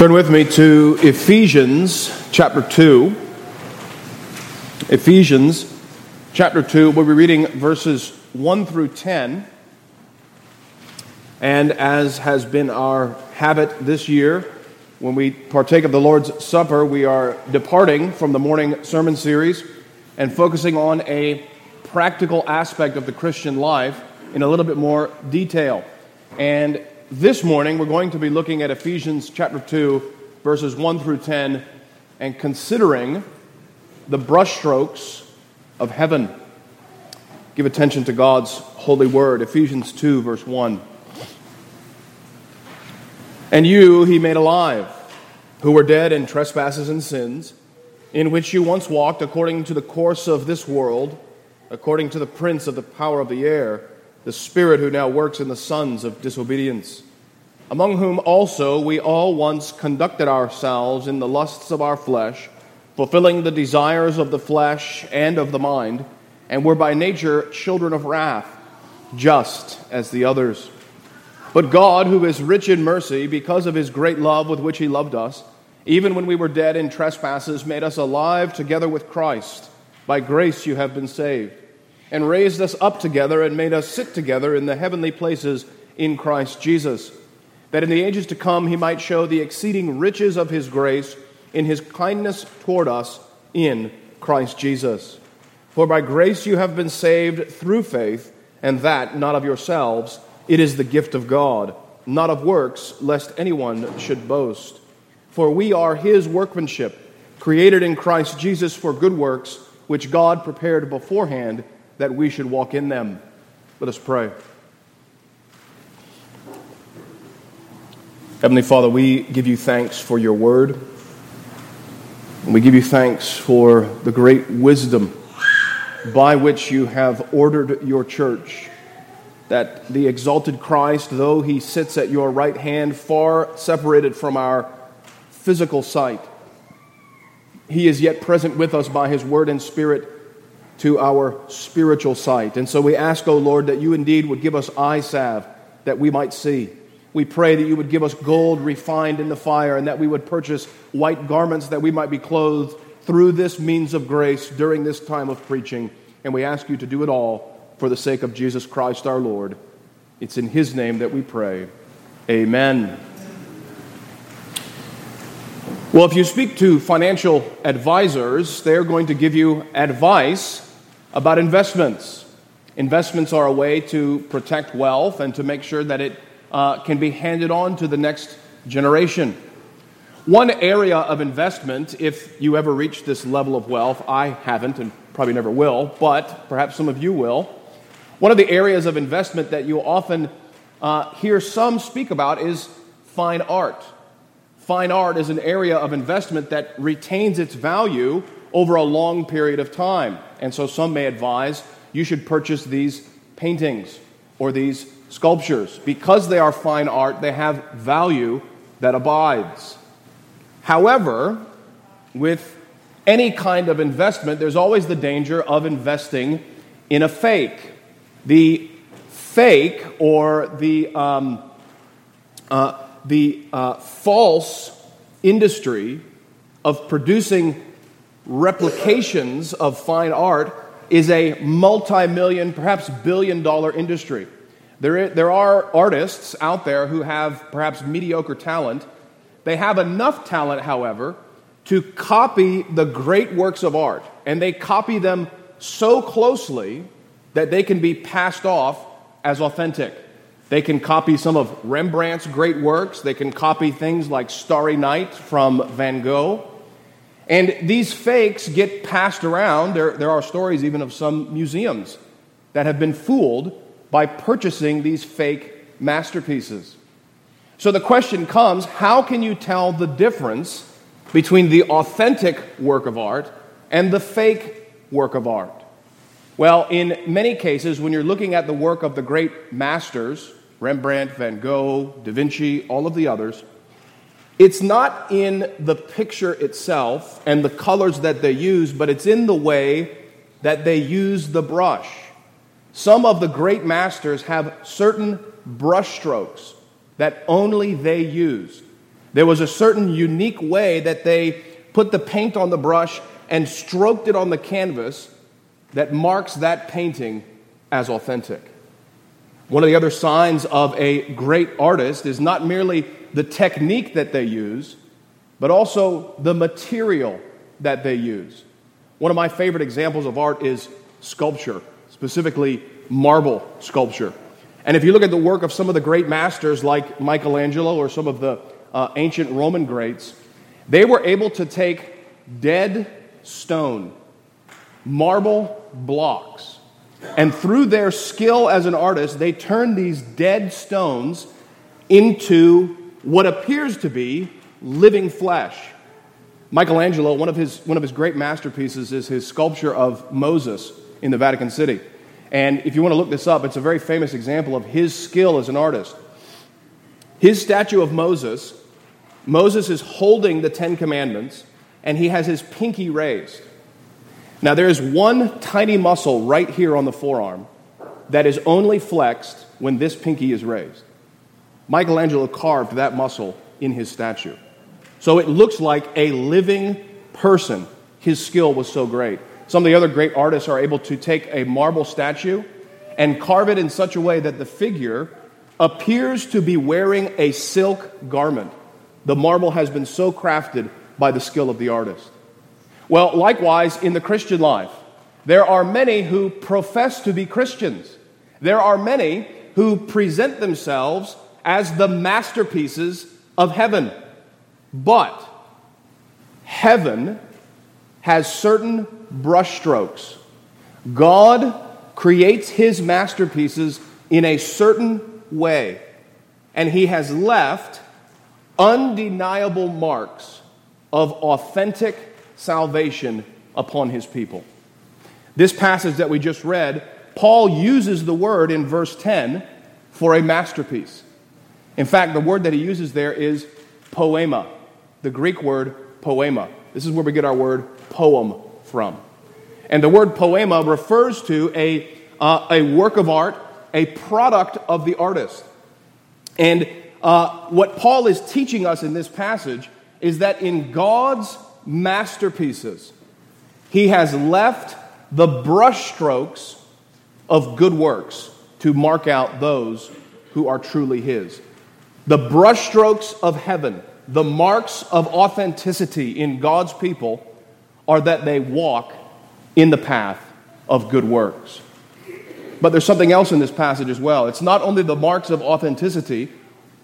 Turn with me to Ephesians chapter 2. Ephesians chapter 2, we'll be reading verses 1 through 10. And as has been our habit this year, when we partake of the Lord's Supper, we are departing from the morning sermon series and focusing on a practical aspect of the Christian life in a little bit more detail. And this morning, we're going to be looking at Ephesians chapter 2, verses 1 through 10, and considering the brushstrokes of heaven. Give attention to God's holy word. Ephesians 2, verse 1. And you he made alive, who were dead in trespasses and sins, in which you once walked according to the course of this world, according to the prince of the power of the air, the spirit who now works in the sons of disobedience, among whom also we all once conducted ourselves in the lusts of our flesh, fulfilling the desires of the flesh and of the mind, and were by nature children of wrath, just as the others. But God, who is rich in mercy, because of his great love with which he loved us, even when we were dead in trespasses, made us alive together with Christ. By grace you have been saved. And raised us up together and made us sit together in the heavenly places in Christ Jesus, that in the ages to come he might show the exceeding riches of his grace in his kindness toward us in Christ Jesus. For by grace you have been saved through faith, and that not of yourselves. It is the gift of God, not of works, lest anyone should boast. For we are his workmanship, created in Christ Jesus for good works, which God prepared beforehand, that we should walk in them. Let us pray. Heavenly Father, we give you thanks for your word. And we give you thanks for the great wisdom by which you have ordered your church, that the exalted Christ, though he sits at your right hand, far separated from our physical sight, he is yet present with us by his word and spirit to our spiritual sight. And so we ask, O Lord, that you indeed would give us eye salve that we might see. We pray that you would give us gold refined in the fire, and that we would purchase white garments that we might be clothed through this means of grace during this time of preaching. And we ask you to do it all for the sake of Jesus Christ our Lord. It's in his name that we pray. Amen. Well, if you speak to financial advisors, they're going to give you advice about investments. Investments are a way to protect wealth and to make sure that it can be handed on to the next generation. One area of investment, if you ever reach this level of wealth — I haven't and probably never will, but perhaps some of you will — one of the areas of investment that you often hear some speak about is fine art. Fine art is an area of investment that retains its value over a long period of time. And so some may advise you should purchase these paintings or these sculptures. Because they are fine art, they have value that abides. However, with any kind of investment, there's always the danger of investing in a fake. The fake, or the false industry of producing replications of fine art is a multi-million, perhaps billion-dollar industry. There are artists out there who have perhaps mediocre talent. They have enough talent, however, to copy the great works of art, and they copy them so closely that they can be passed off as authentic. They can copy some of Rembrandt's great works. They can copy things like Starry Night from Van Gogh. And these fakes get passed around. There are stories even of some museums that have been fooled by purchasing these fake masterpieces. So the question comes, how can you tell the difference between the authentic work of art and the fake work of art? Well, in many cases, when you're looking at the work of the great masters — Rembrandt, Van Gogh, Da Vinci, all of the others — it's not in the picture itself and the colors that they use, but it's in the way that they use the brush. Some of the great masters have certain brush strokes that only they use. There was a certain unique way that they put the paint on the brush and stroked it on the canvas that marks that painting as authentic. One of the other signs of a great artist is not merely the technique that they use, but also the material that they use. One of my favorite examples of art is sculpture, specifically marble sculpture. And if you look at the work of some of the great masters like Michelangelo or some of the ancient Roman greats, they were able to take dead stone, marble blocks, and through their skill as an artist, they turned these dead stones into what appears to be living flesh. Michelangelo, one of his great masterpieces is his sculpture of Moses in the Vatican City. And if you want to look this up, it's a very famous example of his skill as an artist. His statue of Moses, Moses is holding the Ten Commandments, and he has his pinky raised. Now, there is one tiny muscle right here on the forearm that is only flexed when this pinky is raised. Michelangelo carved that muscle in his statue. So it looks like a living person. His skill was so great. Some of the other great artists are able to take a marble statue and carve it in such a way that the figure appears to be wearing a silk garment. The marble has been so crafted by the skill of the artist. Well, likewise, in the Christian life, there are many who profess to be Christians. There are many who present themselves as the masterpieces of heaven. But heaven has certain brushstrokes. God creates his masterpieces in a certain way, and he has left undeniable marks of authentic salvation upon his people. This passage that we just read, Paul uses the word in verse 10 for a masterpiece. In fact, the word that he uses there is poema, the Greek word poema. This is where we get our word poem from. And the word poema refers to a work of art, a product of the artist. And what Paul is teaching us in this passage is that in God's masterpieces, he has left the brushstrokes of good works to mark out those who are truly his. The brushstrokes of heaven, the marks of authenticity in God's people, are that they walk in the path of good works. But there's something else in this passage as well. It's not only the marks of authenticity.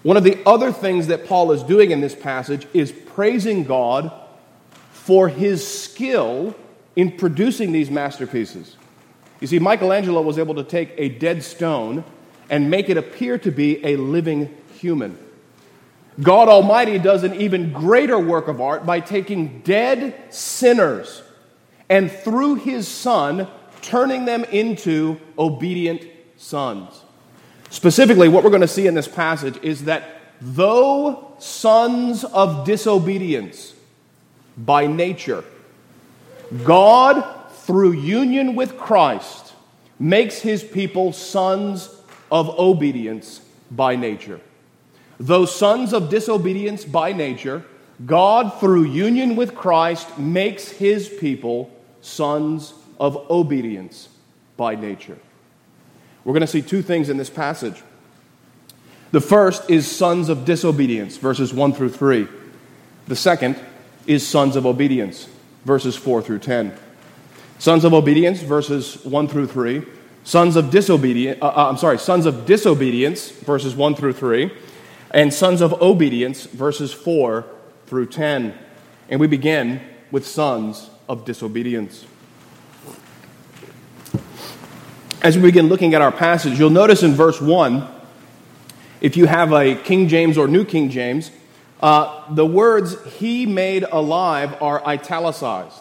One of the other things that Paul is doing in this passage is praising God for his skill in producing these masterpieces. You see, Michelangelo was able to take a dead stone and make it appear to be a living human. God Almighty does an even greater work of art by taking dead sinners and through his Son, turning them into obedient sons. Specifically, what we're going to see in this passage is that though sons of disobedience by nature, God, through union with Christ, makes his people sons of obedience by nature. Though sons of disobedience by nature, God, through union with Christ, makes his people sons of obedience by nature. We're going to see two things in this passage. The first is sons of disobedience, verses 1 through 3. The second is sons of obedience, verses 4 through 10. Sons of obedience, verses 1 through 3. Sons of disobedience, verses 1 through 3. And sons of obedience, verses 4 through 10. And we begin with sons of disobedience. As we begin looking at our passage, you'll notice in verse 1, if you have a King James or New King James, the words "he made alive" are italicized.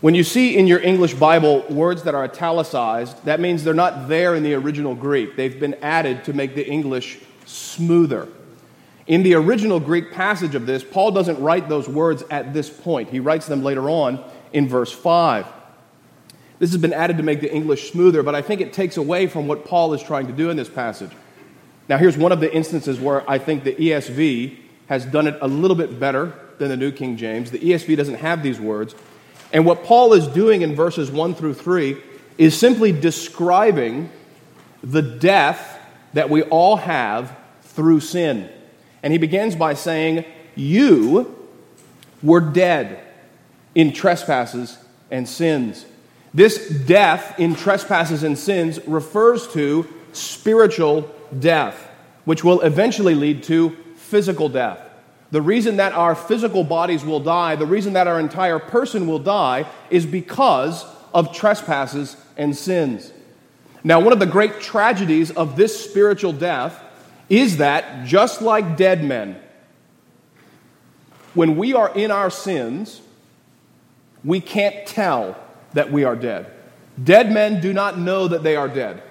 When you see in your English Bible words that are italicized, that means they're not there in the original Greek. They've been added to make the English smoother. In the original Greek passage of this, Paul doesn't write those words at this point. He writes them later on in verse 5. This has been added to make the English smoother, but I think it takes away from what Paul is trying to do in this passage. Now, here's one of the instances where I think the ESV has done it a little bit better than the New King James. The ESV doesn't have these words. And what Paul is doing in verses 1 through 3 is simply describing the death that we all have through sin. And he begins by saying, you were dead in trespasses and sins. This death in trespasses and sins refers to spiritual death, which will eventually lead to physical death. The reason that our physical bodies will die, the reason that our entire person will die, is because of trespasses and sins. Now, one of the great tragedies of this spiritual death is that, just like dead men, when we are in our sins, we can't tell that we are dead. Dead men do not know that they are dead.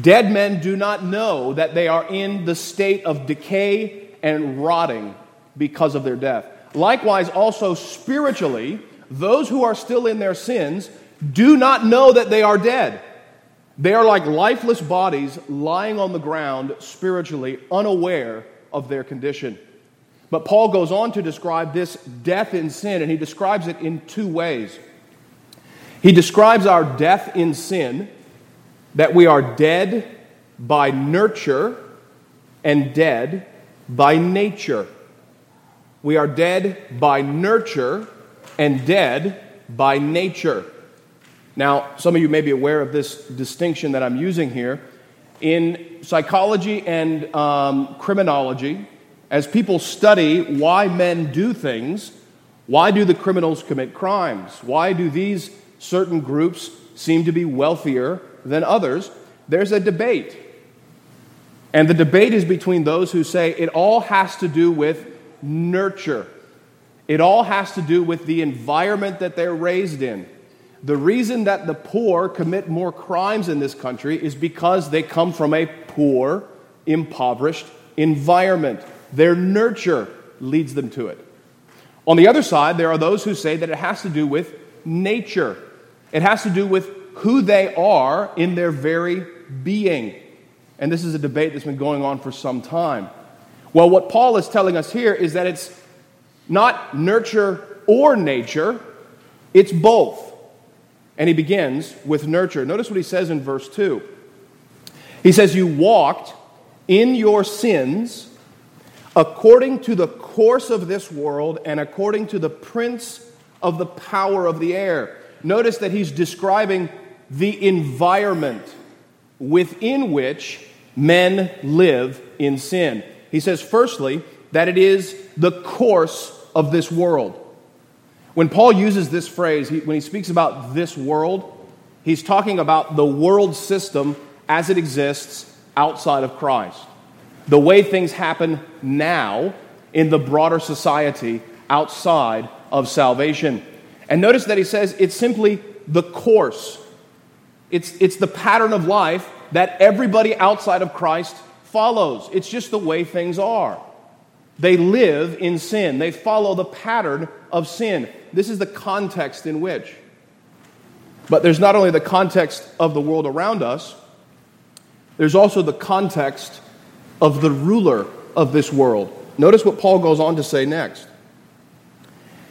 Dead men do not know that they are in the state of decay and rotting because of their death. Likewise, also spiritually, those who are still in their sins do not know that they are dead. They are like lifeless bodies lying on the ground spiritually, unaware of their condition. But Paul goes on to describe this death in sin, and he describes it in two ways. He describes our death in sin, that we are dead by nurture and dead by nature. We are dead by nurture and dead by nature. Now, some of you may be aware of this distinction that I'm using here. In psychology and criminology, as people study why men do things, why do the criminals commit crimes? Why do these certain groups seem to be wealthier than others? There's a debate. And the debate is between those who say it all has to do with nurture. It all has to do with the environment that they're raised in. The reason that the poor commit more crimes in this country is because they come from a poor, impoverished environment. Their nurture leads them to it. On the other side, there are those who say that it has to do with nature. It has to do with who they are in their very being. And this is a debate that's been going on for some time. Well, what Paul is telling us here is that it's not nurture or nature, it's both. And he begins with nurture. Notice what he says in verse 2. He says, you walked in your sins according to the course of this world and according to the prince of the power of the air. Notice that he's describing the environment within which men live in sin. He says, firstly, that it is the course of this world. When Paul uses this phrase, when he speaks about this world, he's talking about the world system as it exists outside of Christ. The way things happen now in the broader society outside of salvation. And notice that he says it's simply the course. It's the pattern of life that everybody outside of Christ follows. It's just the way things are. They live in sin. They follow the pattern of sin. This is the context in which. But there's not only the context of the world around us, there's also the context of the ruler of this world. Notice what Paul goes on to say next.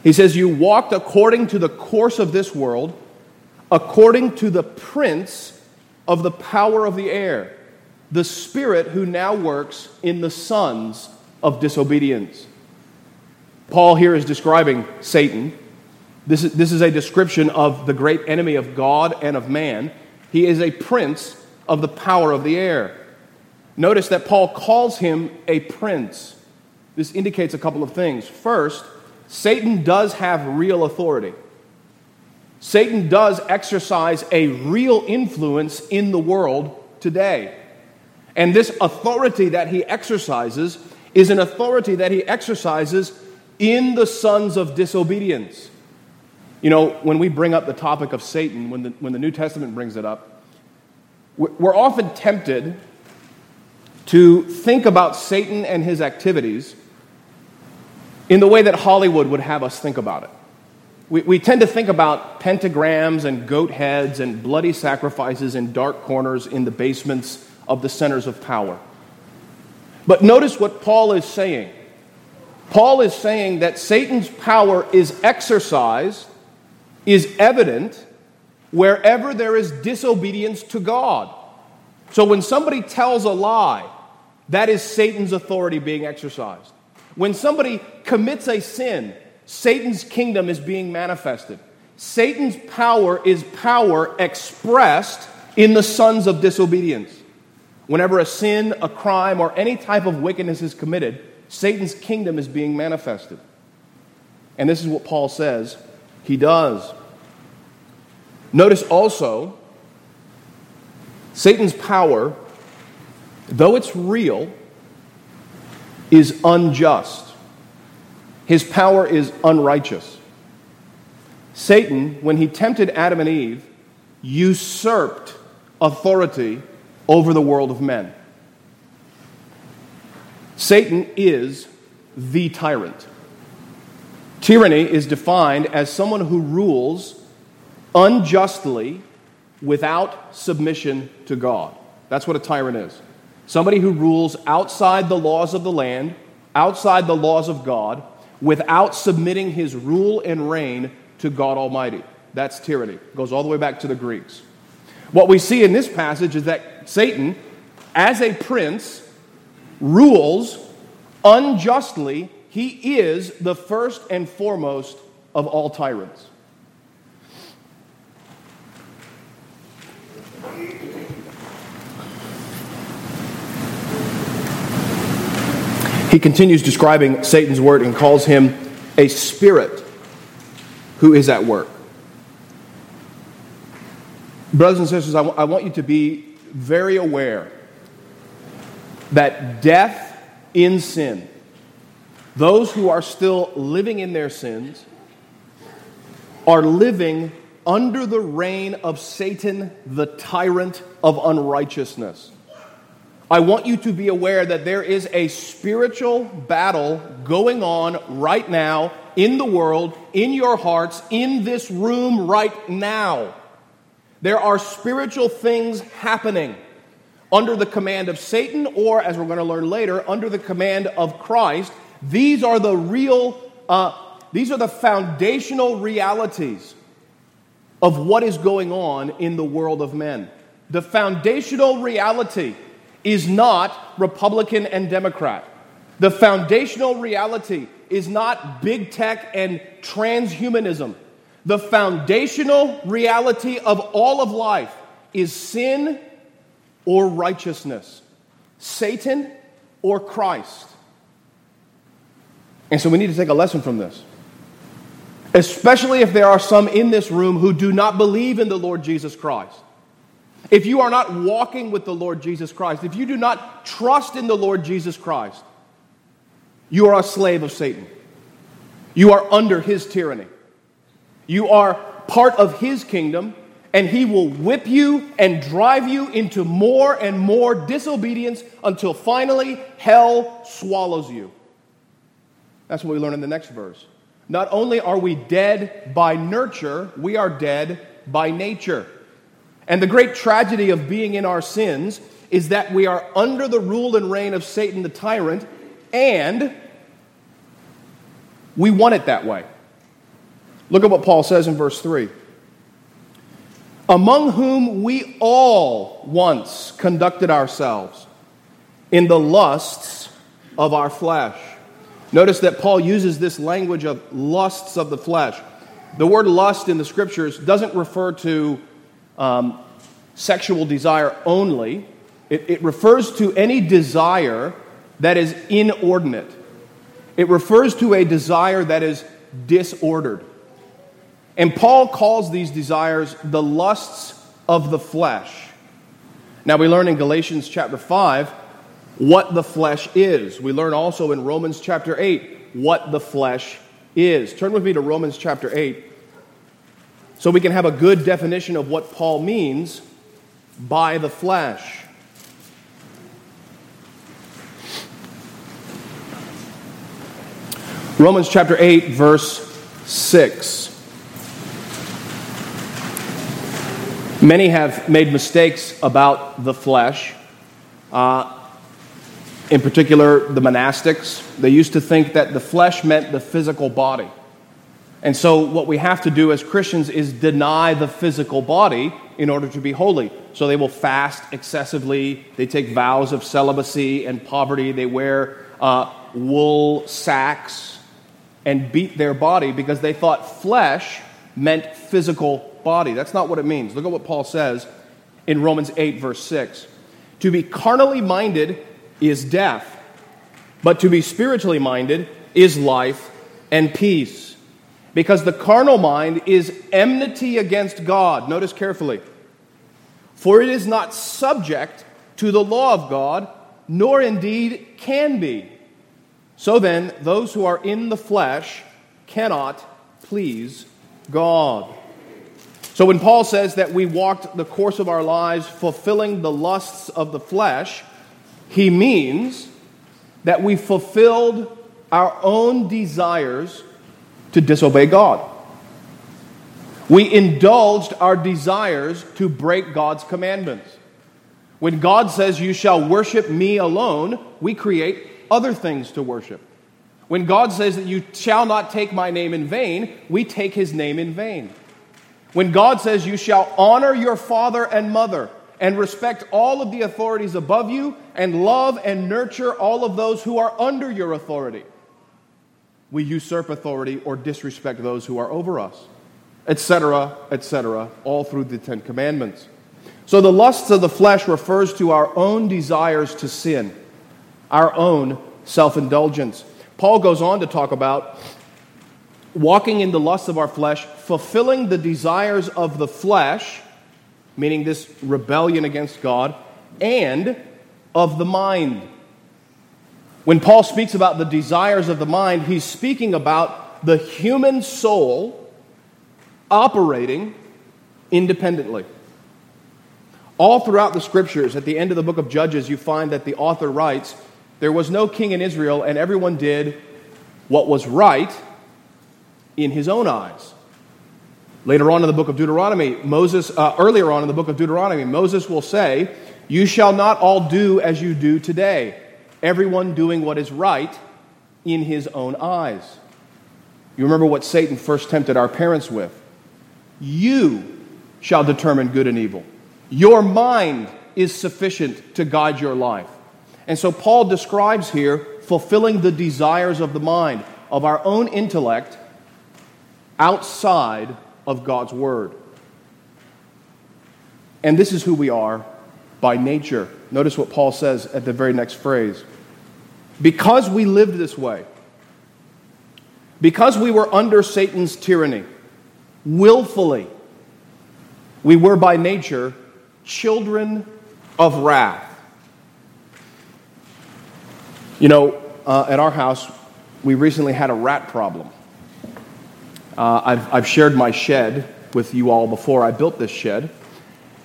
He says, you walked according to the course of this world, according to the prince of the power of the air, the spirit who now works in the sons of disobedience. Paul here is describing Satan. This is a description of the great enemy of God and of man. He is a prince of the power of the air. Notice that Paul calls him a prince. This indicates a couple of things. First, Satan does have real authority. Satan does exercise a real influence in the world today. And this authority that he exercises is an authority that he exercises in the sons of disobedience. You know, when we bring up the topic of Satan, when the New Testament brings it up, we're often tempted to think about Satan and his activities in the way that Hollywood would have us think about it. We tend to think about pentagrams and goat heads and bloody sacrifices in dark corners in the basements of the centers of power. But notice what Paul is saying. Paul is saying that Satan's power is exercised, is evident, wherever there is disobedience to God. So when somebody tells a lie, that is Satan's authority being exercised. When somebody commits a sin, Satan's kingdom is being manifested. Satan's power is power expressed in the sons of disobedience. Whenever a sin, a crime, or any type of wickedness is committed, Satan's kingdom is being manifested. And this is what Paul says he does. Notice also, Satan's power, though it's real, is unjust. His power is unrighteous. Satan, when he tempted Adam and Eve, usurped authority over the world of men. Satan is the tyrant. Tyranny is defined as someone who rules unjustly without submission to God. That's what a tyrant is. Somebody who rules outside the laws of the land, outside the laws of God, without submitting his rule and reign to God Almighty. That's tyranny. It goes all the way back to the Greeks. What we see in this passage is that Satan, as a prince, rules unjustly. He is the first and foremost of all tyrants. He continues describing Satan's work and calls him a spirit who is at work. Brothers and sisters, I want you to be very aware that death in sin, those who are still living in their sins, are living under the reign of Satan, the tyrant of unrighteousness. I want you to be aware that there is a spiritual battle going on right now in the world, in your hearts, in this room right now. There are spiritual things happening under the command of Satan, or, as we're going to learn later, under the command of Christ. These are the foundational realities of what is going on in the world of men. The foundational reality is not Republican and Democrat. The foundational reality is not big tech and transhumanism. The foundational reality of all of life is sin or righteousness, Satan or Christ. And so we need to take a lesson from this, especially if there are some in this room who do not believe in the Lord Jesus Christ. If you are not walking with the Lord Jesus Christ, if you do not trust in the Lord Jesus Christ, you are a slave of Satan. You are under his tyranny. You are part of his kingdom, and he will whip you and drive you into more and more disobedience until finally hell swallows you. That's what we learn in the next verse. Not only are we dead by nurture, we are dead by nature. And the great tragedy of being in our sins is that we are under the rule and reign of Satan the tyrant, and we want it that way. Look at what Paul says in verse 3. Among whom we all once conducted ourselves in the lusts of our flesh. Notice that Paul uses this language of lusts of the flesh. The word lust in the scriptures doesn't refer to sexual desire only. It refers to any desire that is inordinate. It refers to a desire that is disordered. And Paul calls these desires the lusts of the flesh. Now we learn in Galatians chapter 5 what the flesh is. We learn also in Romans chapter 8 what the flesh is. Turn with me to Romans chapter 8 so we can have a good definition of what Paul means by the flesh. Romans chapter 8, verse 6. Many have made mistakes about the flesh. in particular the monastics, they used to think that the flesh meant the physical body. And so what we have to do as Christians is deny the physical body in order to be holy. So they will fast excessively, they take vows of celibacy and poverty, they wear wool sacks and beat their body because they thought flesh meant physical body. That's not what it means. Look at what Paul says in Romans 8, verse 6. To be carnally minded is death, but to be spiritually minded is life and peace. Because the carnal mind is enmity against God. Notice carefully. For it is not subject to the law of God, nor indeed can be. So then, those who are in the flesh cannot please God. So when Paul says that we walked the course of our lives fulfilling the lusts of the flesh, he means that we fulfilled our own desires to disobey God. We indulged our desires to break God's commandments. When God says, "You shall worship me alone," we create other things to worship. When God says that you shall not take my name in vain, we take his name in vain. When God says you shall honor your father and mother and respect all of the authorities above you and love and nurture all of those who are under your authority, we usurp authority or disrespect those who are over us, etc., etc., all through the Ten Commandments. So the lusts of the flesh refers to our own desires to sin, our own self-indulgence. Paul goes on to talk about walking in the lusts of our flesh, fulfilling the desires of the flesh, meaning this rebellion against God, and of the mind. When Paul speaks about the desires of the mind, he's speaking about the human soul operating independently. All throughout the Scriptures, at the end of the book of Judges, you find that the author writes, there was no king in Israel, and everyone did what was right in his own eyes. Later on in the book of Deuteronomy, Moses will say, you shall not all do as you do today. Everyone doing what is right in his own eyes. You remember what Satan first tempted our parents with. You shall determine good and evil. Your mind is sufficient to guide your life. And so Paul describes here fulfilling the desires of the mind, of our own intellect, outside of God's word. And this is who we are by nature. Notice what Paul says at the very next phrase. Because we lived this way, because we were under Satan's tyranny, willfully, we were by nature children of wrath. You know, at our house, we recently had a rat problem. I've shared my shed with you all before. I built this shed.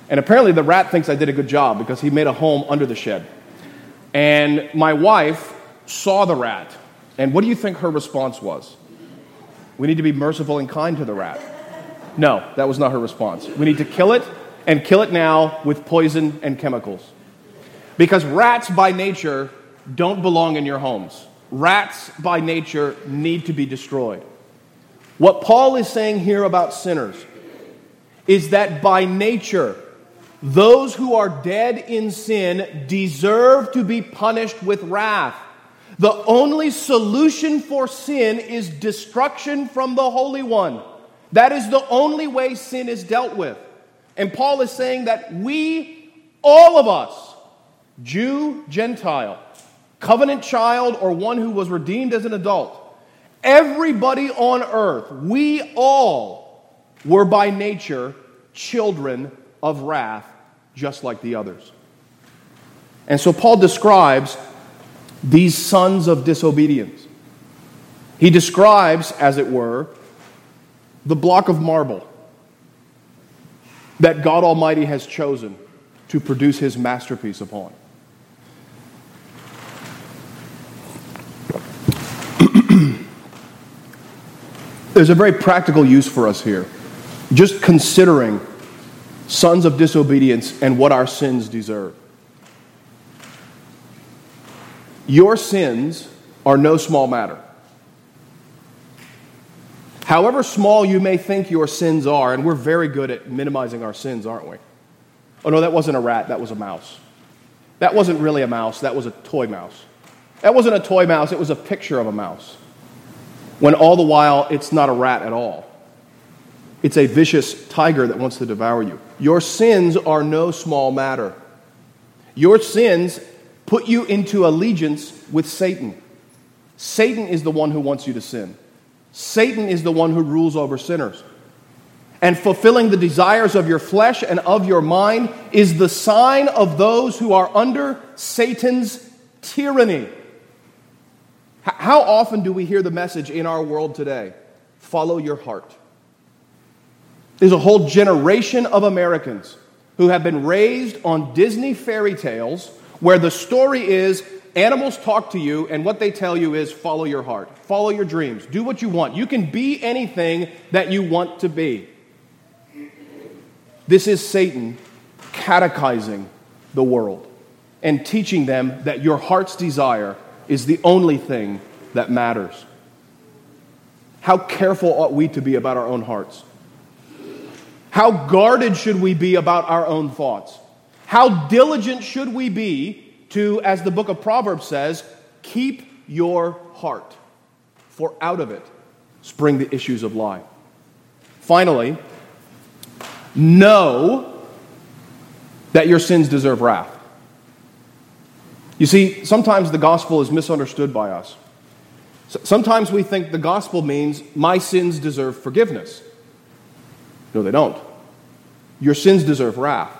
And apparently the rat thinks I did a good job because he made a home under the shed. And my wife saw the rat. And what do you think her response was? We need to be merciful and kind to the rat. No, that was not her response. We need to kill it, and kill it now with poison and chemicals. Because rats by nature don't belong in your homes. Rats by nature need to be destroyed. What Paul is saying here about sinners is that by nature, those who are dead in sin deserve to be punished with wrath. The only solution for sin is destruction from the Holy One. That is the only way sin is dealt with. And Paul is saying that we, all of us, Jew, Gentile, covenant child, or one who was redeemed as an adult, everybody on earth, we all were by nature children of wrath, just like the others. And so Paul describes these sons of disobedience. He describes, as it were, the block of marble that God Almighty has chosen to produce his masterpiece upon. There's a very practical use for us here. Just considering sons of disobedience and what our sins deserve. Your sins are no small matter. However small you may think your sins are, and we're very good at minimizing our sins, aren't we? Oh no, that wasn't a rat, that was a mouse. That wasn't really a mouse, that was a toy mouse. That wasn't a toy mouse, it was a picture of a mouse. When all the while, it's not a rat at all. It's a vicious tiger that wants to devour you. Your sins are no small matter. Your sins put you into allegiance with Satan. Satan is the one who wants you to sin. Satan is the one who rules over sinners. And fulfilling the desires of your flesh and of your mind is the sign of those who are under Satan's tyranny. How often do we hear the message in our world today? Follow your heart. There's a whole generation of Americans who have been raised on Disney fairy tales where the story is animals talk to you and what they tell you is follow your heart, follow your dreams, do what you want. You can be anything that you want to be. This is Satan catechizing the world and teaching them that your heart's desire is the only thing that matters. How careful ought we to be about our own hearts? How guarded should we be about our own thoughts? How diligent should we be to, as the book of Proverbs says, keep your heart, for out of it spring the issues of life. Finally, know that your sins deserve wrath. You see, sometimes the gospel is misunderstood by us. Sometimes we think the gospel means my sins deserve forgiveness. No, they don't. Your sins deserve wrath.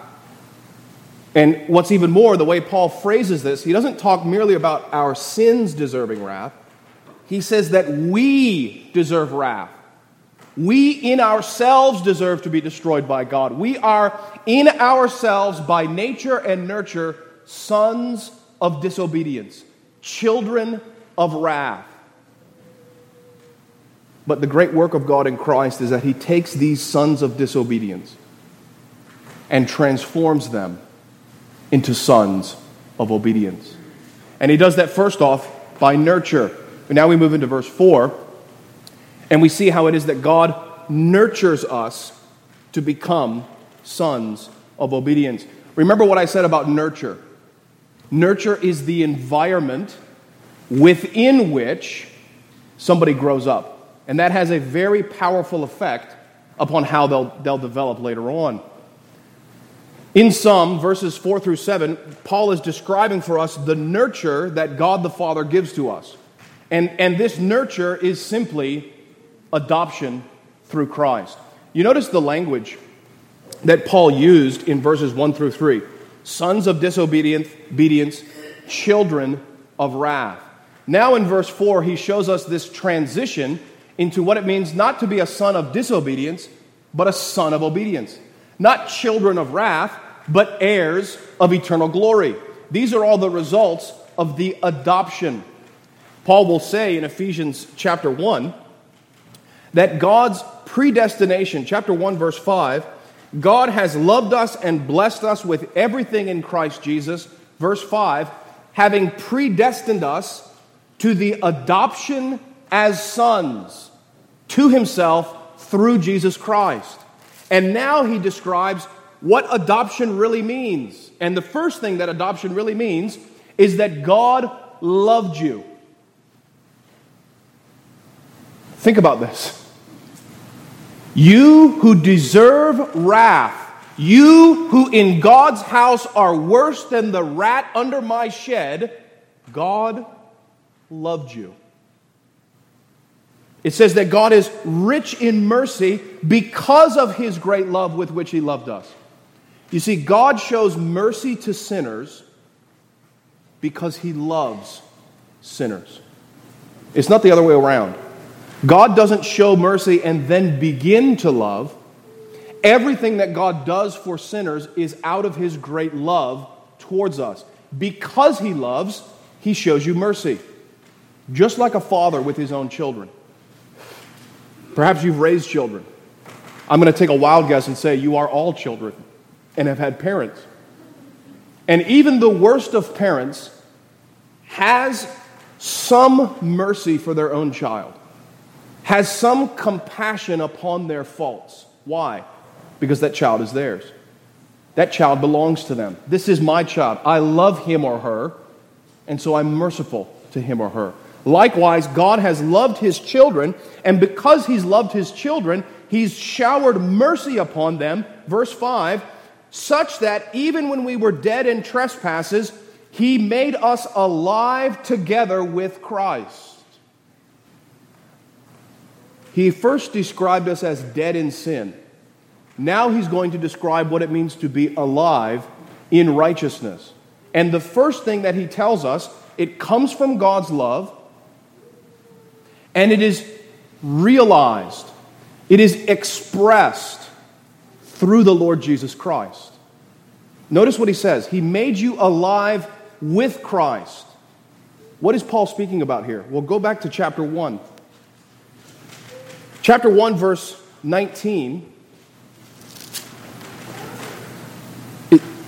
And what's even more, the way Paul phrases this, he doesn't talk merely about our sins deserving wrath. He says that we deserve wrath. We in ourselves deserve to be destroyed by God. We are in ourselves by nature and nurture sons of disobedience, children of wrath. But the great work of God in Christ is that he takes these sons of disobedience and transforms them into sons of obedience. And he does that first off by nurture. And now we move into verse 4, and we see how it is that God nurtures us to become sons of obedience. Remember what I said about nurture. Nurture is the environment within which somebody grows up. And that has a very powerful effect upon how they'll develop later on. In sum, verses 4 through 7, Paul is describing for us the nurture that God the Father gives to us. And this nurture is simply adoption through Christ. You notice the language that Paul used in verses 1 through 3. Sons of disobedience, children of wrath. Now in verse 4, he shows us this transition into what it means not to be a son of disobedience, but a son of obedience. Not children of wrath, but heirs of eternal glory. These are all the results of the adoption. Paul will say in Ephesians chapter 1 that God's predestination, chapter 1 verse 5, God has loved us and blessed us with everything in Christ Jesus. Verse 5, having predestined us to the adoption as sons to himself through Jesus Christ. And now he describes what adoption really means. And the first thing that adoption really means is that God loved you. Think about this. You who deserve wrath, you who in God's house are worse than the rat under my shed, God loved you. It says that God is rich in mercy because of his great love with which he loved us. You see, God shows mercy to sinners because he loves sinners. It's not the other way around. God doesn't show mercy and then begin to love. Everything that God does for sinners is out of his great love towards us. Because he loves, he shows you mercy. Just like a father with his own children. Perhaps you've raised children. I'm going to take a wild guess and say you are all children and have had parents. And even the worst of parents has some mercy for their own child, has some compassion upon their faults. Why? Because that child is theirs. That child belongs to them. This is my child. I love him or her, and so I'm merciful to him or her. Likewise, God has loved his children, and because he's loved his children, he's showered mercy upon them, verse 5, such that even when we were dead in trespasses, he made us alive together with Christ. He first described us as dead in sin. Now he's going to describe what it means to be alive in righteousness. And the first thing that he tells us, it comes from God's love, and it is realized, it is expressed through the Lord Jesus Christ. Notice what he says. He made you alive with Christ. What is Paul speaking about here? Well, go back to chapter 1. Chapter 1, verse 19.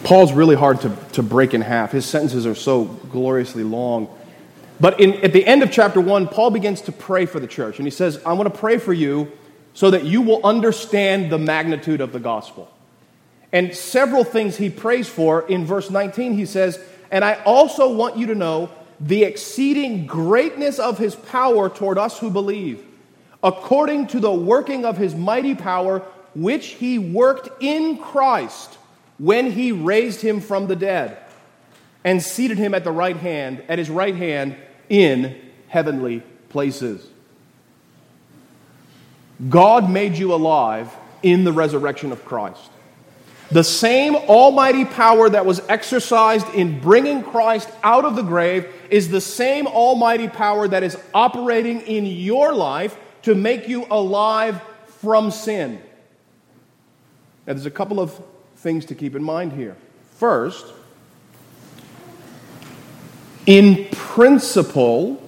Paul's really hard to break in half. His sentences are so gloriously long. But at the end of chapter 1, Paul begins to pray for the church. And he says, I want to pray for you so that you will understand the magnitude of the gospel. And several things he prays for. In verse 19, he says, and I also want you to know the exceeding greatness of his power toward us who believe, according to the working of his mighty power, which he worked in Christ when he raised him from the dead and seated him at the right hand, at his right hand in heavenly places. God made you alive in the resurrection of Christ. The same almighty power that was exercised in bringing Christ out of the grave is the same almighty power that is operating in your life to make you alive from sin. Now, there's a couple of things to keep in mind here. First, in principle,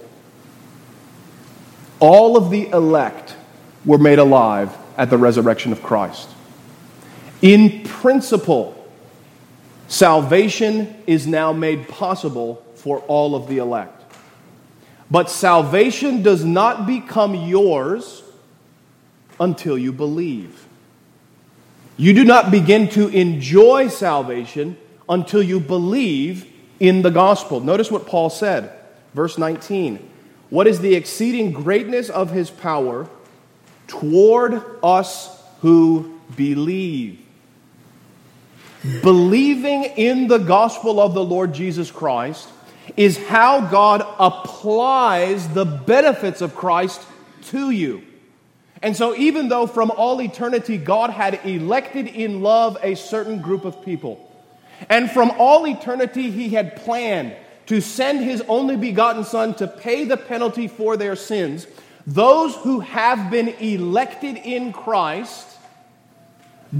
all of the elect were made alive at the resurrection of Christ. In principle, salvation is now made possible for all of the elect. But salvation does not become yours until you believe. You do not begin to enjoy salvation until you believe in the gospel. Notice what Paul said, verse 19. What is the exceeding greatness of his power toward us who believe? Believing in the gospel of the Lord Jesus Christ is how God applies the benefits of Christ to you. And so even though from all eternity God had elected in love a certain group of people, and from all eternity he had planned to send his only begotten Son to pay the penalty for their sins, those who have been elected in Christ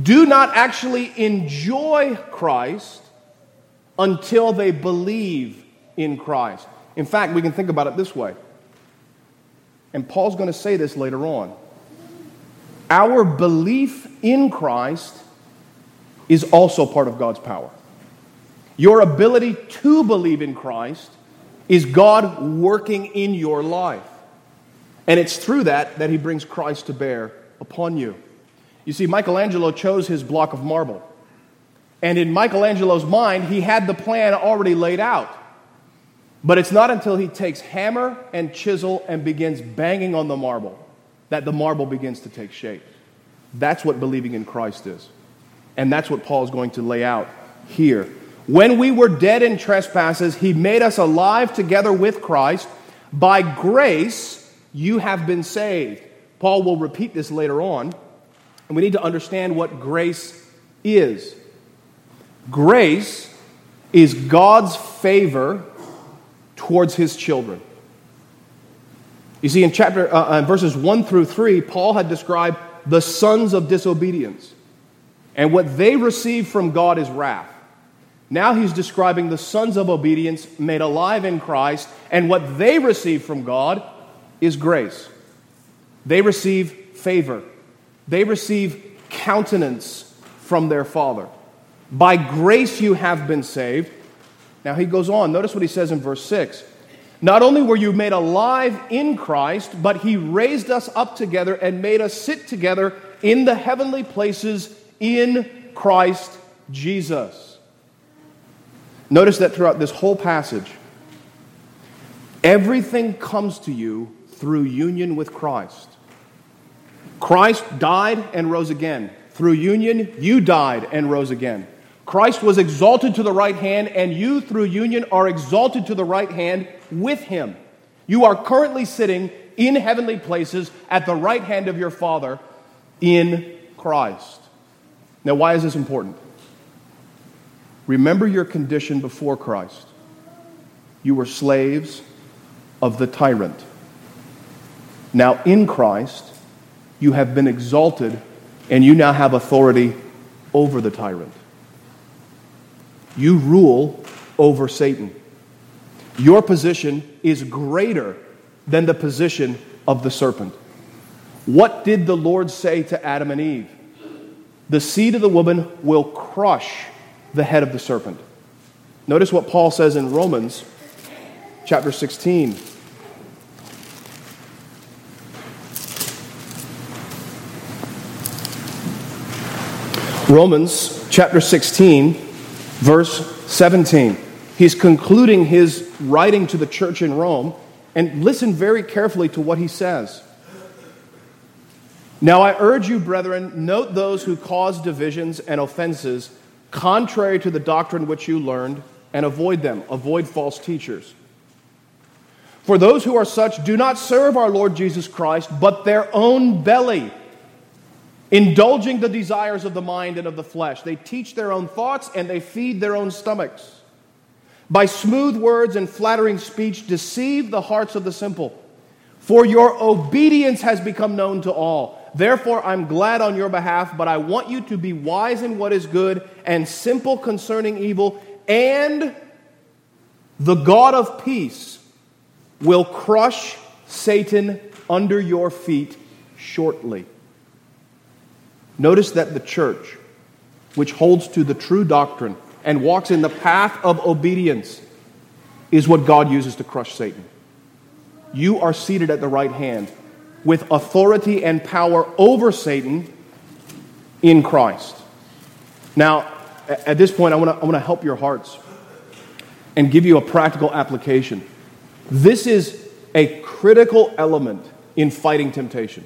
do not actually enjoy Christ until they believe in Christ. In fact, we can think about it this way. And Paul's going to say this later on. Our belief in Christ is also part of God's power. Your ability to believe in Christ is God working in your life. And it's through that he brings Christ to bear upon you. You see, Michelangelo chose his block of marble. And in Michelangelo's mind, he had the plan already laid out. But it's not until he takes hammer and chisel and begins banging on the marble that the marble begins to take shape. That's what believing in Christ is. And that's what Paul is going to lay out here. When we were dead in trespasses, he made us alive together with Christ. By grace, you have been saved. Paul will repeat this later on. And we need to understand what grace is. Grace is God's favor towards his children. You see, in verses 1 through 3, Paul had described the sons of disobedience. And what they receive from God is wrath. Now he's describing the sons of obedience made alive in Christ, and what they receive from God is grace. They receive favor. They receive countenance from their Father. By grace you have been saved. Now he goes on. Notice what he says in verse 6. Not only were you made alive in Christ, but he raised us up together and made us sit together in the heavenly places in Christ Jesus. Notice that throughout this whole passage, everything comes to you through union with Christ. Christ died and rose again. Through union, you died and rose again. Christ was exalted to the right hand, and you, through union, are exalted to the right hand with him. You are currently sitting in heavenly places at the right hand of your Father in Christ. Now, why is this important? Remember your condition before Christ. You were slaves of the tyrant. Now, in Christ, you have been exalted, and you now have authority over the tyrant. You rule over Satan. Your position is greater than the position of the serpent. What did the Lord say to Adam and Eve? The seed of the woman will crush the head of the serpent. Notice what Paul says in Romans chapter 16. Romans chapter 16. Verse 17, he's concluding his writing to the church in Rome, and listen very carefully to what he says. Now I urge you, brethren, note those who cause divisions and offenses contrary to the doctrine which you learned, and avoid them. Avoid false teachers. For those who are such do not serve our Lord Jesus Christ, but their own belly, indulging the desires of the mind and of the flesh. They teach their own thoughts and they feed their own stomachs. By smooth words and flattering speech, deceive the hearts of the simple. For your obedience has become known to all. Therefore, I'm glad on your behalf, but I want you to be wise in what is good and simple concerning evil, and the God of peace will crush Satan under your feet shortly. Notice that the church, which holds to the true doctrine and walks in the path of obedience, is what God uses to crush Satan. You are seated at the right hand with authority and power over Satan in Christ. Now, at this point, I want to help your hearts and give you a practical application. This is a critical element in fighting temptation.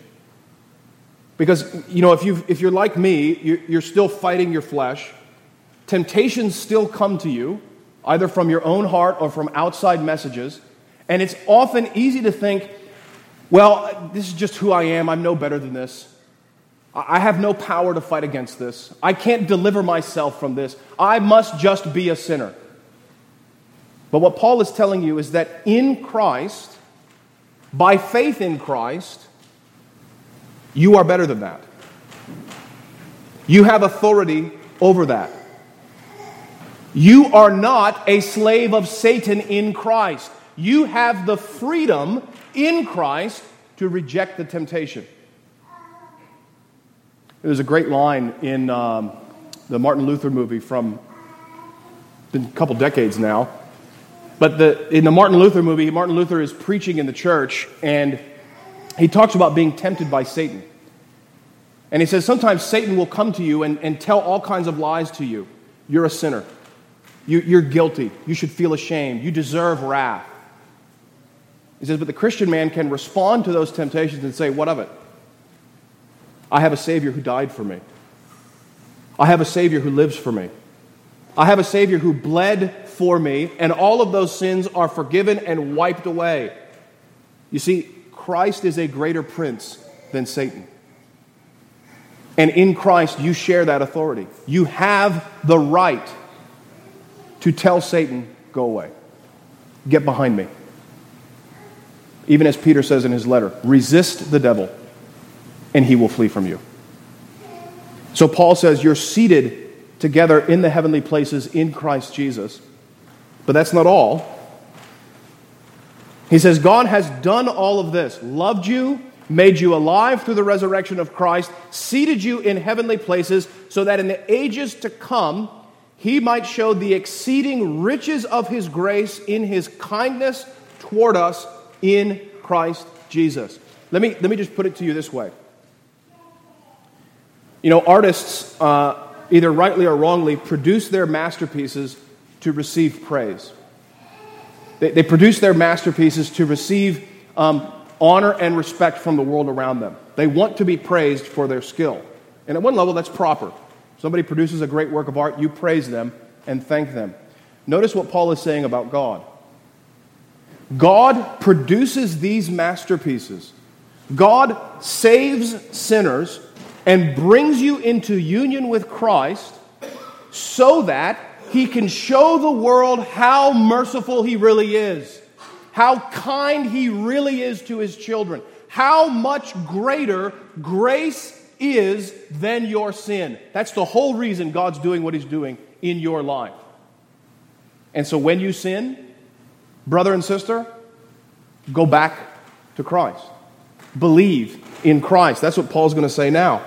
Because, you know, if you're like me, you're still fighting your flesh. Temptations still come to you, either from your own heart or from outside messages. And it's often easy to think, well, this is just who I am. I'm no better than this. I have no power to fight against this. I can't deliver myself from this. I must just be a sinner. But what Paul is telling you is that in Christ, by faith in Christ, you are better than that. You have authority over that. You are not a slave of Satan in Christ. You have the freedom in Christ to reject the temptation. There's a great line in the Martin Luther movie from a couple decades now. But in the Martin Luther movie, Martin Luther is preaching in the church, and he talks about being tempted by Satan. And he says, sometimes Satan will come to you and tell all kinds of lies to you. You're a sinner. You're guilty. You should feel ashamed. You deserve wrath. He says, but the Christian man can respond to those temptations and say, what of it? I have a Savior who died for me. I have a Savior who lives for me. I have a Savior who bled for me, and all of those sins are forgiven and wiped away. You see, Christ is a greater prince than Satan. And in Christ, you share that authority. You have the right to tell Satan, go away. Get behind me. Even as Peter says in his letter, resist the devil and he will flee from you. So Paul says you're seated together in the heavenly places in Christ Jesus. But that's not all. He says, God has done all of this, loved you, made you alive through the resurrection of Christ, seated you in heavenly places, so that in the ages to come, he might show the exceeding riches of his grace in his kindness toward us in Christ Jesus. Let me just put it to you this way. You know, artists, either rightly or wrongly, produce their masterpieces to receive praise. They produce their masterpieces to receive honor and respect from the world around them. They want to be praised for their skill. And at one level, that's proper. Somebody produces a great work of art, you praise them and thank them. Notice what Paul is saying about God. God produces these masterpieces. God saves sinners and brings you into union with Christ so that He can show the world how merciful He really is, how kind He really is to His children, how much greater grace is than your sin. That's the whole reason God's doing what He's doing in your life. And so when you sin, brother and sister, go back to Christ. Believe in Christ. That's what Paul's going to say now.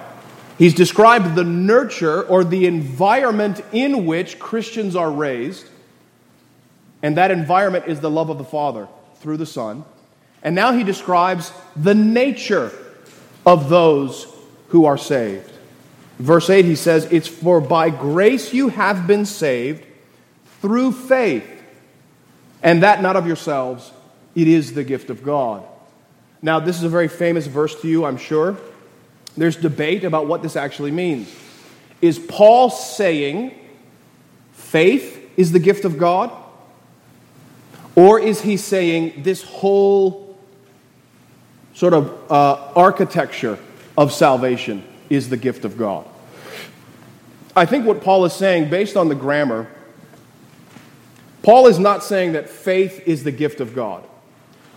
He's described the nurture or the environment in which Christians are raised, and that environment is the love of the Father through the Son. And now he describes the nature of those who are saved. Verse 8, he says, "It's for by grace you have been saved through faith, and that not of yourselves, it is the gift of God." Now, this is a very famous verse to you, I'm sure. There's debate about what this actually means. Is Paul saying faith is the gift of God? Or is he saying this whole sort of architecture of salvation is the gift of God? I think what Paul is saying, based on the grammar, Paul is not saying that faith is the gift of God.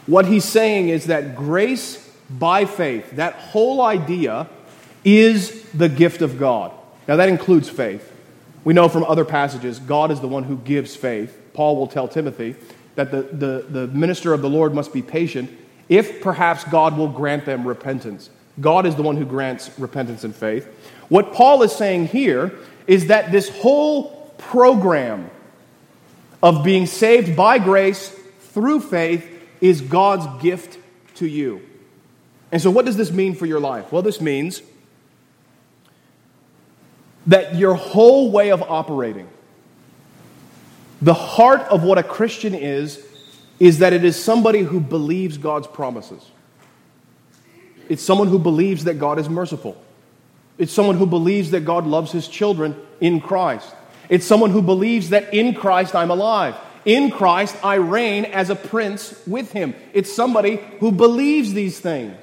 What he's saying is that grace by faith, that whole idea, is the gift of God. Now, that includes faith. We know from other passages, God is the one who gives faith. Paul will tell Timothy that the minister of the Lord must be patient, if perhaps God will grant them repentance. God is the one who grants repentance and faith. What Paul is saying here is that this whole program of being saved by grace through faith is God's gift to you. And so what does this mean for your life? Well, this means that your whole way of operating, the heart of what a Christian is that it is somebody who believes God's promises. It's someone who believes that God is merciful. It's someone who believes that God loves His children in Christ. It's someone who believes that in Christ I'm alive. In Christ I reign as a prince with Him. It's somebody who believes these things.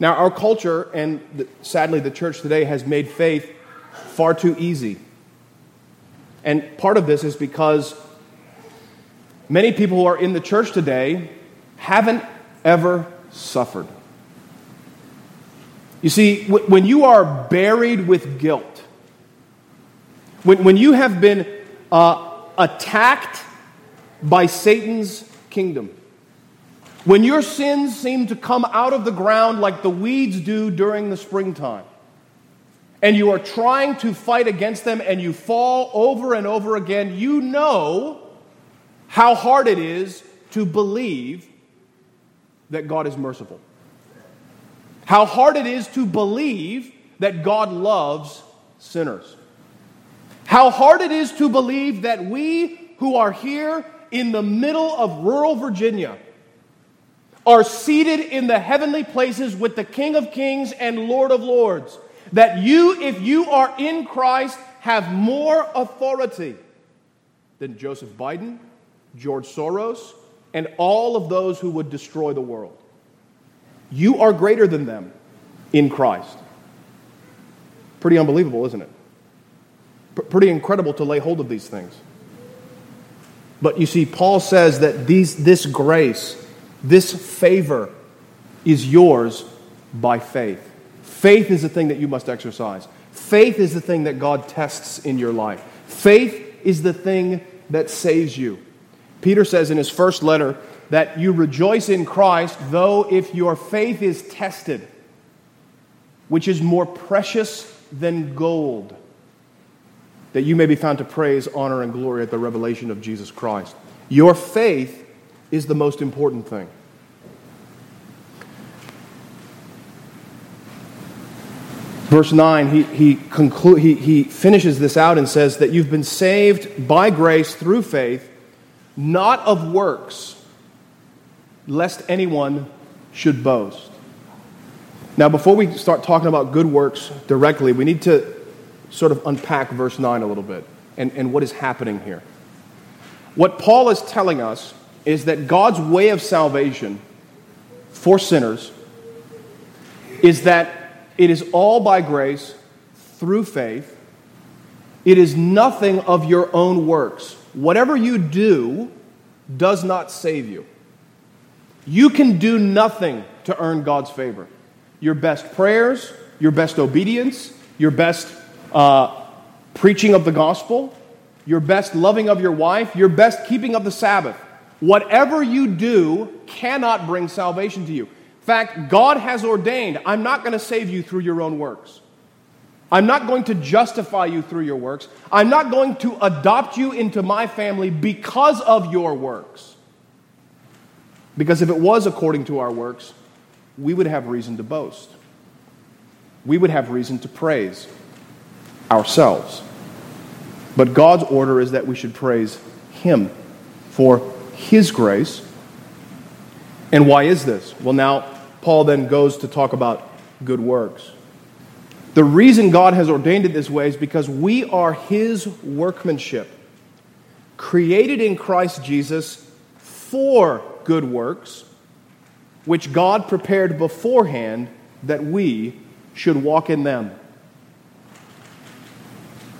Now, our culture, and sadly the church today, has made faith far too easy. And part of this is because many people who are in the church today haven't ever suffered. You see, when you are buried with guilt, when you have been attacked by Satan's kingdom, when your sins seem to come out of the ground like the weeds do during the springtime, and you are trying to fight against them and you fall over and over again, you know how hard it is to believe that God is merciful. How hard it is to believe that God loves sinners. How hard it is to believe that we who are here in the middle of rural Virginia are seated in the heavenly places with the King of Kings and Lord of Lords. That you, if you are in Christ, have more authority than Joseph Biden, George Soros, and all of those who would destroy the world. You are greater than them in Christ. Pretty unbelievable, isn't it? Pretty incredible to lay hold of these things. But you see, Paul says that this grace, this favor is yours by faith. Faith is the thing that you must exercise. Faith is the thing that God tests in your life. Faith is the thing that saves you. Peter says in his first letter that you rejoice in Christ, though if your faith is tested, which is more precious than gold, that you may be found to praise, honor, and glory at the revelation of Jesus Christ. Your faith is the most important thing. Verse 9, he finishes this out and says that you've been saved by grace through faith, not of works, lest anyone should boast. Now, before we start talking about good works directly, we need to sort of unpack verse 9 a little bit and what is happening here. What Paul is telling us is that God's way of salvation for sinners is that it is all by grace through faith. It is nothing of your own works. Whatever you do does not save you. You can do nothing to earn God's favor. Your best prayers, your best obedience, your best preaching of the gospel, your best loving of your wife, your best keeping of the Sabbath. Whatever you do cannot bring salvation to you. In fact, God has ordained, I'm not going to save you through your own works. I'm not going to justify you through your works. I'm not going to adopt you into my family because of your works. Because if it was according to our works, we would have reason to boast. We would have reason to praise ourselves. But God's order is that we should praise Him for His grace. And why is this? Well, now, Paul then goes to talk about good works. The reason God has ordained it this way is because we are His workmanship, created in Christ Jesus for good works, which God prepared beforehand that we should walk in them.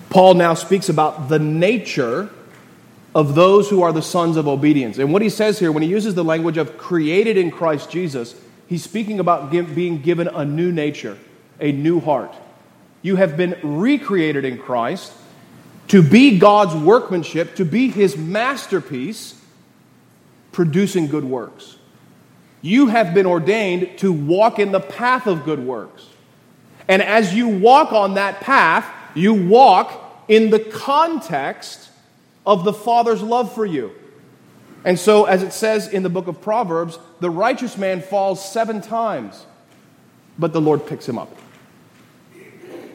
Paul now speaks about the nature of those who are the sons of obedience. And what he says here, when he uses the language of created in Christ Jesus, he's speaking about being given a new nature, a new heart. You have been recreated in Christ to be God's workmanship, to be His masterpiece, producing good works. You have been ordained to walk in the path of good works. And as you walk on that path, you walk in the context of the Father's love for you. And so, as it says in the book of Proverbs, the righteous man falls 7 times, but the Lord picks him up.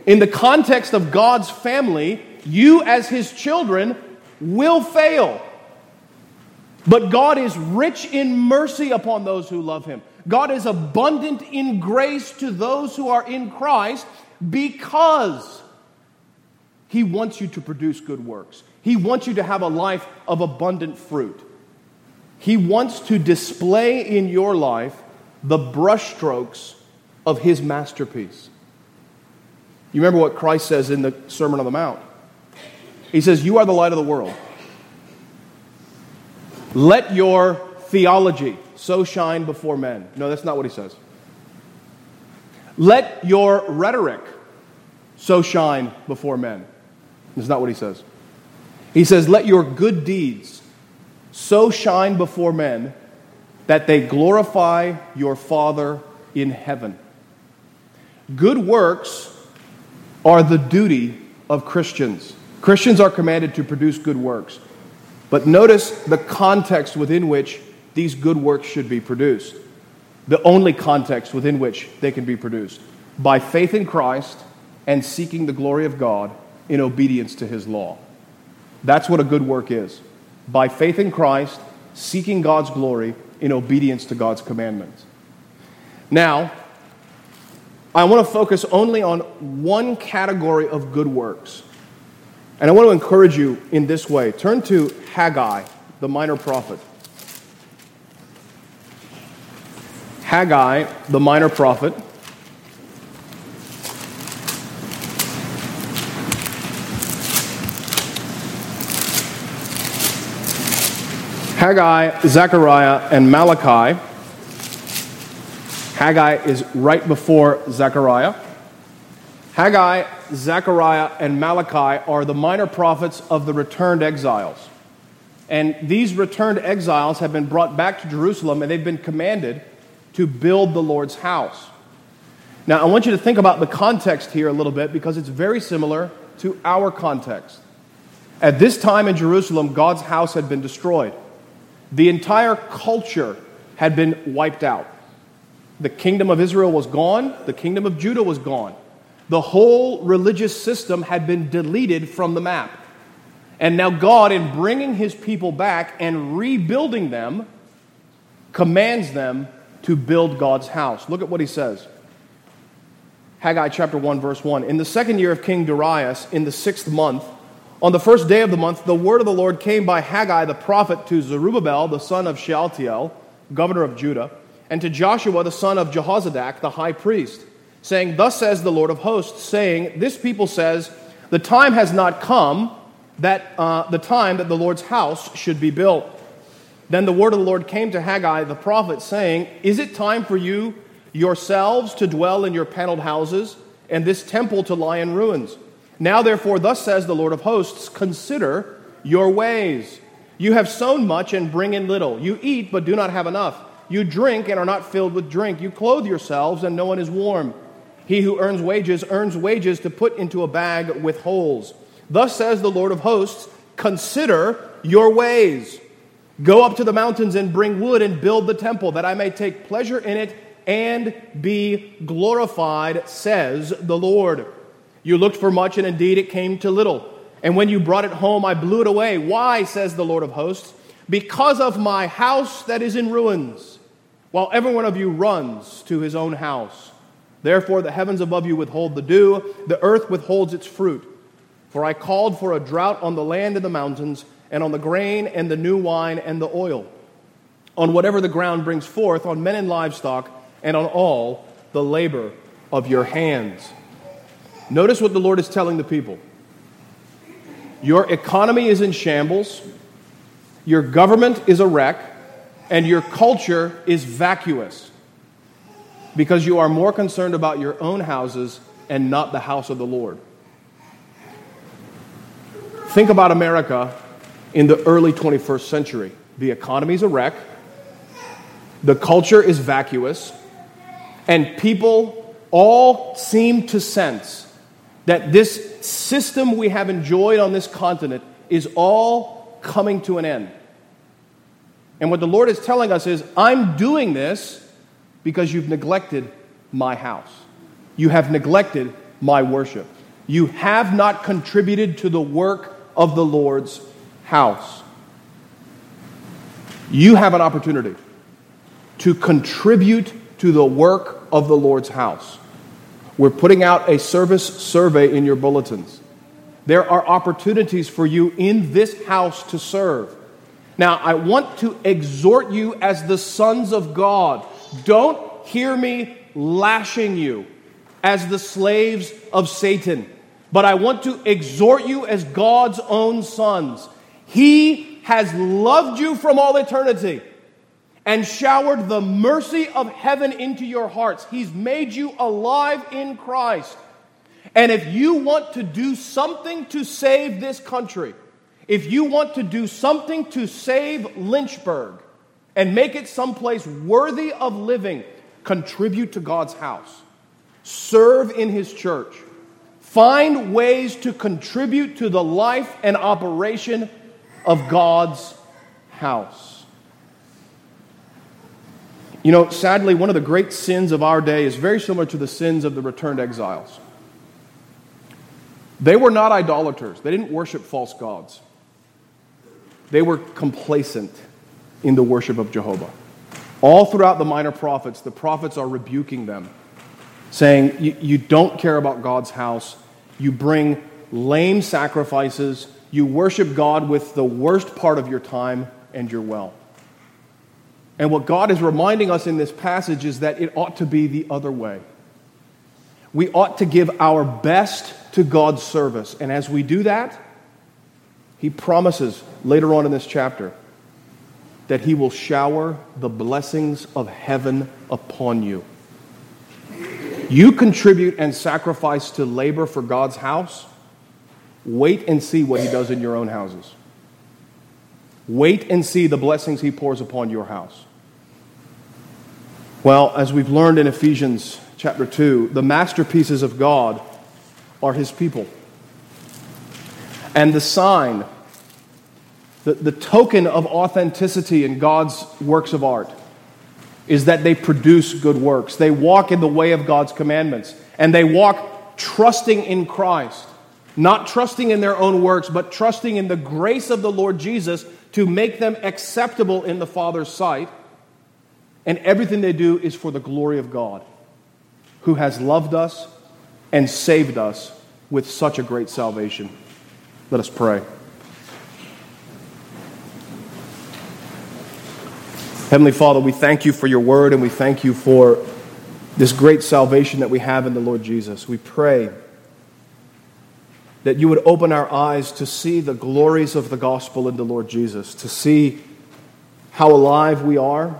In the context of God's family, you as His children will fail. But God is rich in mercy upon those who love Him. God is abundant in grace to those who are in Christ because He wants you to produce good works. He wants you to have a life of abundant fruit. He wants to display in your life the brushstrokes of His masterpiece. You remember what Christ says in the Sermon on the Mount. He says, "You are the light of the world. Let your theology so shine before men." No, that's not what He says. "Let your rhetoric so shine before men." That's not what He says. He says, "Let your good deeds so shine before men that they glorify your Father in heaven." Good works are the duty of Christians. Christians are commanded to produce good works. But notice the context within which these good works should be produced. The only context within which they can be produced. By faith in Christ and seeking the glory of God in obedience to His law. That's what a good work is. By faith in Christ, seeking God's glory in obedience to God's commandments. Now, I want to focus only on one category of good works. And I want to encourage you in this way. Turn to Haggai, the minor prophet. Haggai, the minor prophet. Haggai, Zechariah, and Malachi. Haggai is right before Zechariah. Haggai, Zechariah, and Malachi are the minor prophets of the returned exiles. And these returned exiles have been brought back to Jerusalem, and they've been commanded to build the Lord's house. Now, I want you to think about the context here a little bit, because it's very similar to our context. At this time in Jerusalem, God's house had been destroyed. The entire culture had been wiped out. The kingdom of Israel was gone. The kingdom of Judah was gone. The whole religious system had been deleted from the map. And now God, in bringing his people back and rebuilding them, commands them to build God's house. Look at what he says. Haggai chapter 1, verse 1. In the second year of King Darius, in the sixth month, on the first day of the month, the word of the Lord came by Haggai the prophet to Zerubbabel, the son of Shealtiel, governor of Judah, and to Joshua, the son of Jehozadak, the high priest, saying, Thus says the Lord of hosts, saying, This people says, the time has not come, the time that the Lord's house should be built. Then the word of the Lord came to Haggai the prophet, saying, Is it time for you yourselves to dwell in your paneled houses, and this temple to lie in ruins? Now therefore, thus says the Lord of hosts, Consider your ways. You have sown much and bring in little. You eat but do not have enough. You drink and are not filled with drink. You clothe yourselves and no one is warm. He who earns wages to put into a bag with holes. Thus says the Lord of hosts, Consider your ways. Go up to the mountains and bring wood and build the temple, that I may take pleasure in it and be glorified, says the Lord. You looked for much, and indeed it came to little. And when you brought it home, I blew it away. Why, says the Lord of hosts? Because of my house that is in ruins, while every one of you runs to his own house. Therefore the heavens above you withhold the dew, the earth withholds its fruit. For I called for a drought on the land and the mountains, and on the grain and the new wine and the oil, on whatever the ground brings forth, on men and livestock, and on all the labor of your hands. Notice what the Lord is telling the people. Your economy is in shambles, your government is a wreck, and your culture is vacuous, because you are more concerned about your own houses and not the house of the Lord. Think about America in the early 21st century. The economy is a wreck, the culture is vacuous, and people all seem to sense that this system we have enjoyed on this continent is all coming to an end. And what the Lord is telling us is, I'm doing this because you've neglected my house. You have neglected my worship. You have not contributed to the work of the Lord's house. You have an opportunity to contribute to the work of the Lord's house. We're putting out a service survey in your bulletins. There are opportunities for you in this house to serve. Now, I want to exhort you as the sons of God. Don't hear me lashing you as the slaves of Satan, but I want to exhort you as God's own sons. He has loved you from all eternity and showered the mercy of heaven into your hearts. He's made you alive in Christ. And if you want to do something to save this country, if you want to do something to save Lynchburg and make it someplace worthy of living, contribute to God's house. Serve in his church. Find ways to contribute to the life and operation of God's house. You know, sadly, one of the great sins of our day is very similar to the sins of the returned exiles. They were not idolaters. They didn't worship false gods. They were complacent in the worship of Jehovah. All throughout the minor prophets, the prophets are rebuking them, saying, you don't care about God's house. You bring lame sacrifices. You worship God with the worst part of your time and your wealth. And what God is reminding us in this passage is that it ought to be the other way. We ought to give our best to God's service. And as we do that, he promises later on in this chapter that he will shower the blessings of heaven upon you. You contribute and sacrifice to labor for God's house. Wait and see what he does in your own houses. Wait and see the blessings he pours upon your house. Well, as we've learned in Ephesians chapter 2, the masterpieces of God are his people. And the sign, the token of authenticity in God's works of art is that they produce good works. They walk in the way of God's commandments, and they walk trusting in Christ, not trusting in their own works, but trusting in the grace of the Lord Jesus to make them acceptable in the Father's sight. And everything they do is for the glory of God, who has loved us and saved us with such a great salvation. Let us pray. Heavenly Father, we thank you for your word, and we thank you for this great salvation that we have in the Lord Jesus. We pray that you would open our eyes to see the glories of the gospel in the Lord Jesus, to see how alive we are,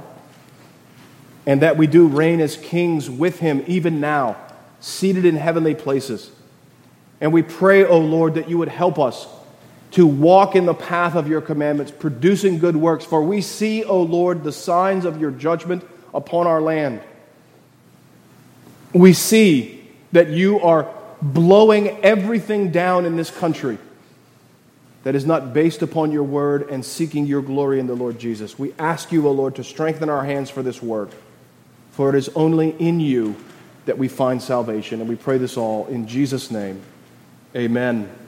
and that we do reign as kings with him even now, seated in heavenly places. And we pray, O Lord, that you would help us to walk in the path of your commandments, producing good works. For we see, O Lord, the signs of your judgment upon our land. We see that you are blowing everything down in this country that is not based upon your word and seeking your glory in the Lord Jesus. We ask you, O Lord, to strengthen our hands for this work, for it is only in you that we find salvation. And we pray this all in Jesus' name. Amen.